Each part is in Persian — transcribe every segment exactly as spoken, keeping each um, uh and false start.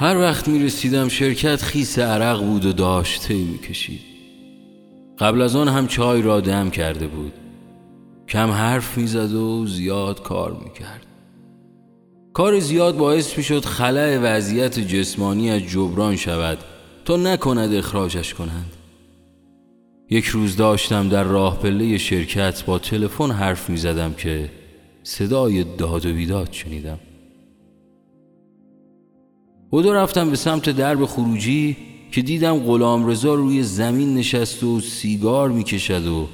هر وقت می رسیدم شرکت خیس عرق بود و داشته می کشید. قبل از آن هم چای را دم کرده بود. کم حرف می زد و زیاد کار می کرد. کار زیاد باعث می شد خلأ وضعیت جسمانی از جبران شود تا نکند اخراجش کنند. یک روز داشتم در راه پله شرکت با تلفن حرف می زدم که صدای داد و بیداد شنیدم. بدو رفتم به سمت درب خروجی که دیدم غلامرضا روی زمین نشست و سیگار میکشد و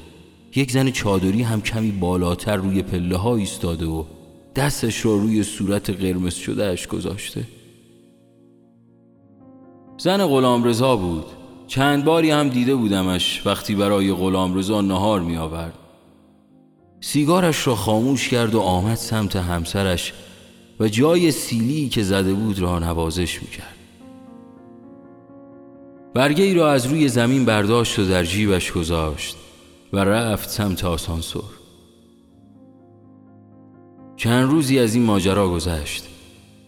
یک زن چادری هم کمی بالاتر روی پله ها ایستاده و دستش را روی صورت قرمز شده اش گذاشته. زن غلامرضا بود. چند باری هم دیده بودمش وقتی برای غلامرضا نهار می آورد. سیگارش را خاموش کرد و آمد سمت همسرش و جای سیلی که زده بود را نوازش میکرد. برگه ای را از روی زمین برداشت و در جیبش گذاشت و رفت سمت آسانسور. چند روزی از این ماجرا گذشت.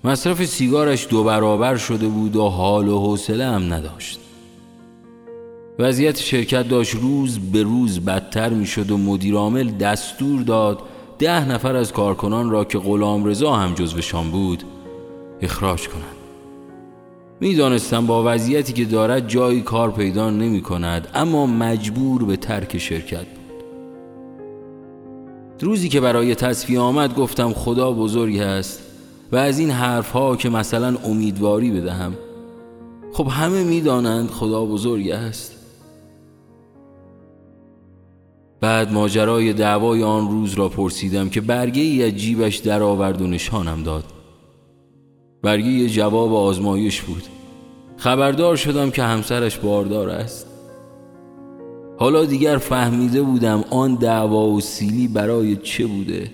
مصرف سیگارش دو برابر شده بود و حال و حوصله هم نداشت. وضعیت شرکت داشت روز به روز بدتر میشد و مدیر عامل دستور داد ده نفر از کارکنان را که غلامرضا هم جزوشان بود اخراج کنند. میدانستم با وضعیتی که دارد جایی کار پیدا نمی کند، اما مجبور به ترک شرکت بود. روزی که برای تصفیه آمد گفتم خدا بزرگ است و از این حرف ها که مثلا امیدواری بدهم. خب همه میدانند خدا بزرگ است. بعد ماجرای دعوای آن روز را پرسیدم که برگه ای از جیبش در آورد و نشانم داد. برگه ای جواب آزمایش بود. خبردار شدم که همسرش باردار است. حالا دیگر فهمیده بودم آن دعوا و سیلی برای چه بوده.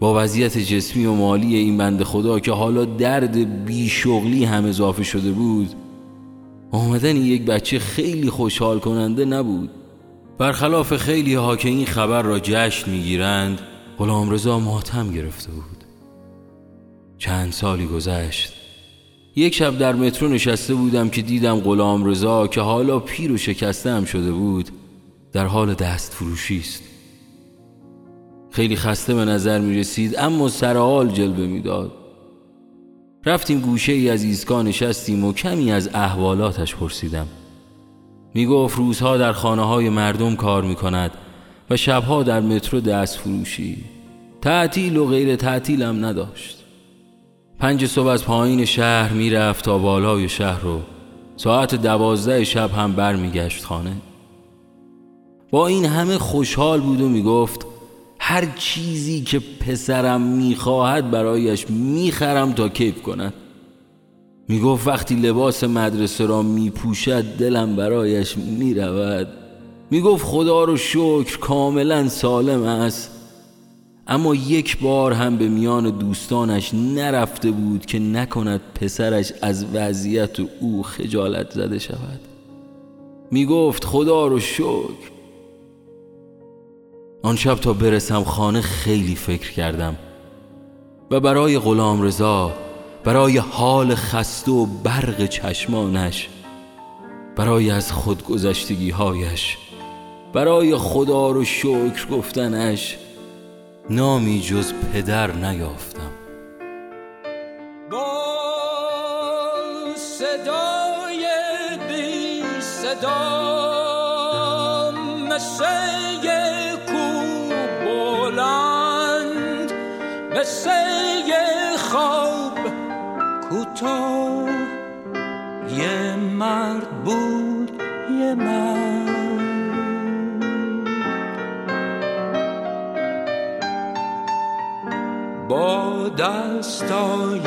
با وضعیت جسمی و مالی این بنده خدا که حالا درد بیشغلی هم اضافه شده بود، آمدن یک بچه خیلی خوشحال کننده نبود. برخلاف خیلی ها که این خبر را جشن میگیرند، غلامرضا ماتم گرفته بود. چند سالی گذشت. یک شب در مترو نشسته بودم که دیدم غلامرضا که حالا پیر و شکسته هم شده بود در حال دست فروشی است. خیلی خسته به نظر می رسید، اما سرحال جلوه می داد. رفتیم گوشه ای از ایستگاه نشستیم و کمی از احوالاتش پرسیدم. می گفت روزها در خانه های مردم کار می کند و شبها در مترو دست فروشی. تعطیل و غیر تعطیل هم نداشت. پنج صبح از پایین شهر می رفت تا بالای شهر رو ساعت دوازده شب هم بر می گشت خانه. با این همه خوشحال بود و می گفت هر چیزی که پسرم می خواهد برایش می خرم تا کیف کند. می گفت وقتی لباس مدرسه را می پوشد دلم برایش می رود. می گفت خدا رو شکر کاملا سالم است، اما یک بار هم به میان دوستانش نرفته بود که نکند پسرش از وضعیت او خجالت زده شود. می گفت خدا رو شکر. آن شب تا برسم خانه خیلی فکر کردم و برای غلامرضا، برای حال خسته و برق چشمانش، برای از خودگذشتگی هایش، برای خدا رو شکر گفتنش نامی جز پدر نیافتم. با صدای بی صدا مثل کو بلند، مثل خواب کوتاه، یه مرد بود یه من. با دستای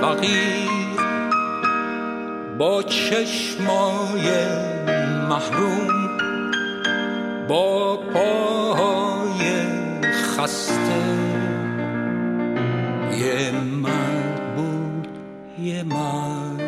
فقیر، با چشمای محروم، با پاهای خسته، من بود یه من.